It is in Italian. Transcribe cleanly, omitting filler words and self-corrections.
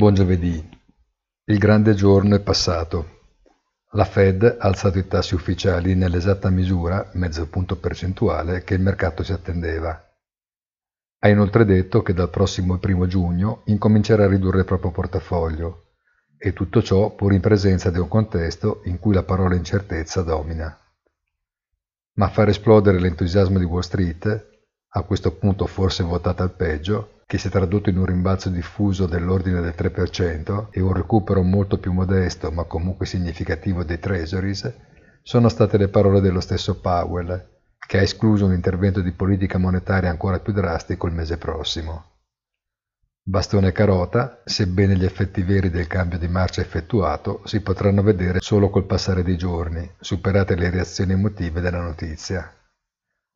Buon giovedì. Il grande giorno è passato. La Fed ha alzato i tassi ufficiali nell'esatta misura, mezzo punto percentuale, che il mercato si attendeva. Ha inoltre detto che dal prossimo 1° giugno incomincerà a ridurre il proprio portafoglio, e tutto ciò pur in presenza di un contesto in cui la parola incertezza domina. Ma a far esplodere l'entusiasmo di Wall Street, a questo punto forse votata al peggio, che si è tradotto in un rimbalzo diffuso dell'ordine del 3% e un recupero molto più modesto ma comunque significativo dei treasuries, sono state le parole dello stesso Powell, che ha escluso un intervento di politica monetaria ancora più drastico il mese prossimo. Bastone e carota, sebbene gli effetti veri del cambio di marcia effettuato si potranno vedere solo col passare dei giorni, superate le reazioni emotive della notizia.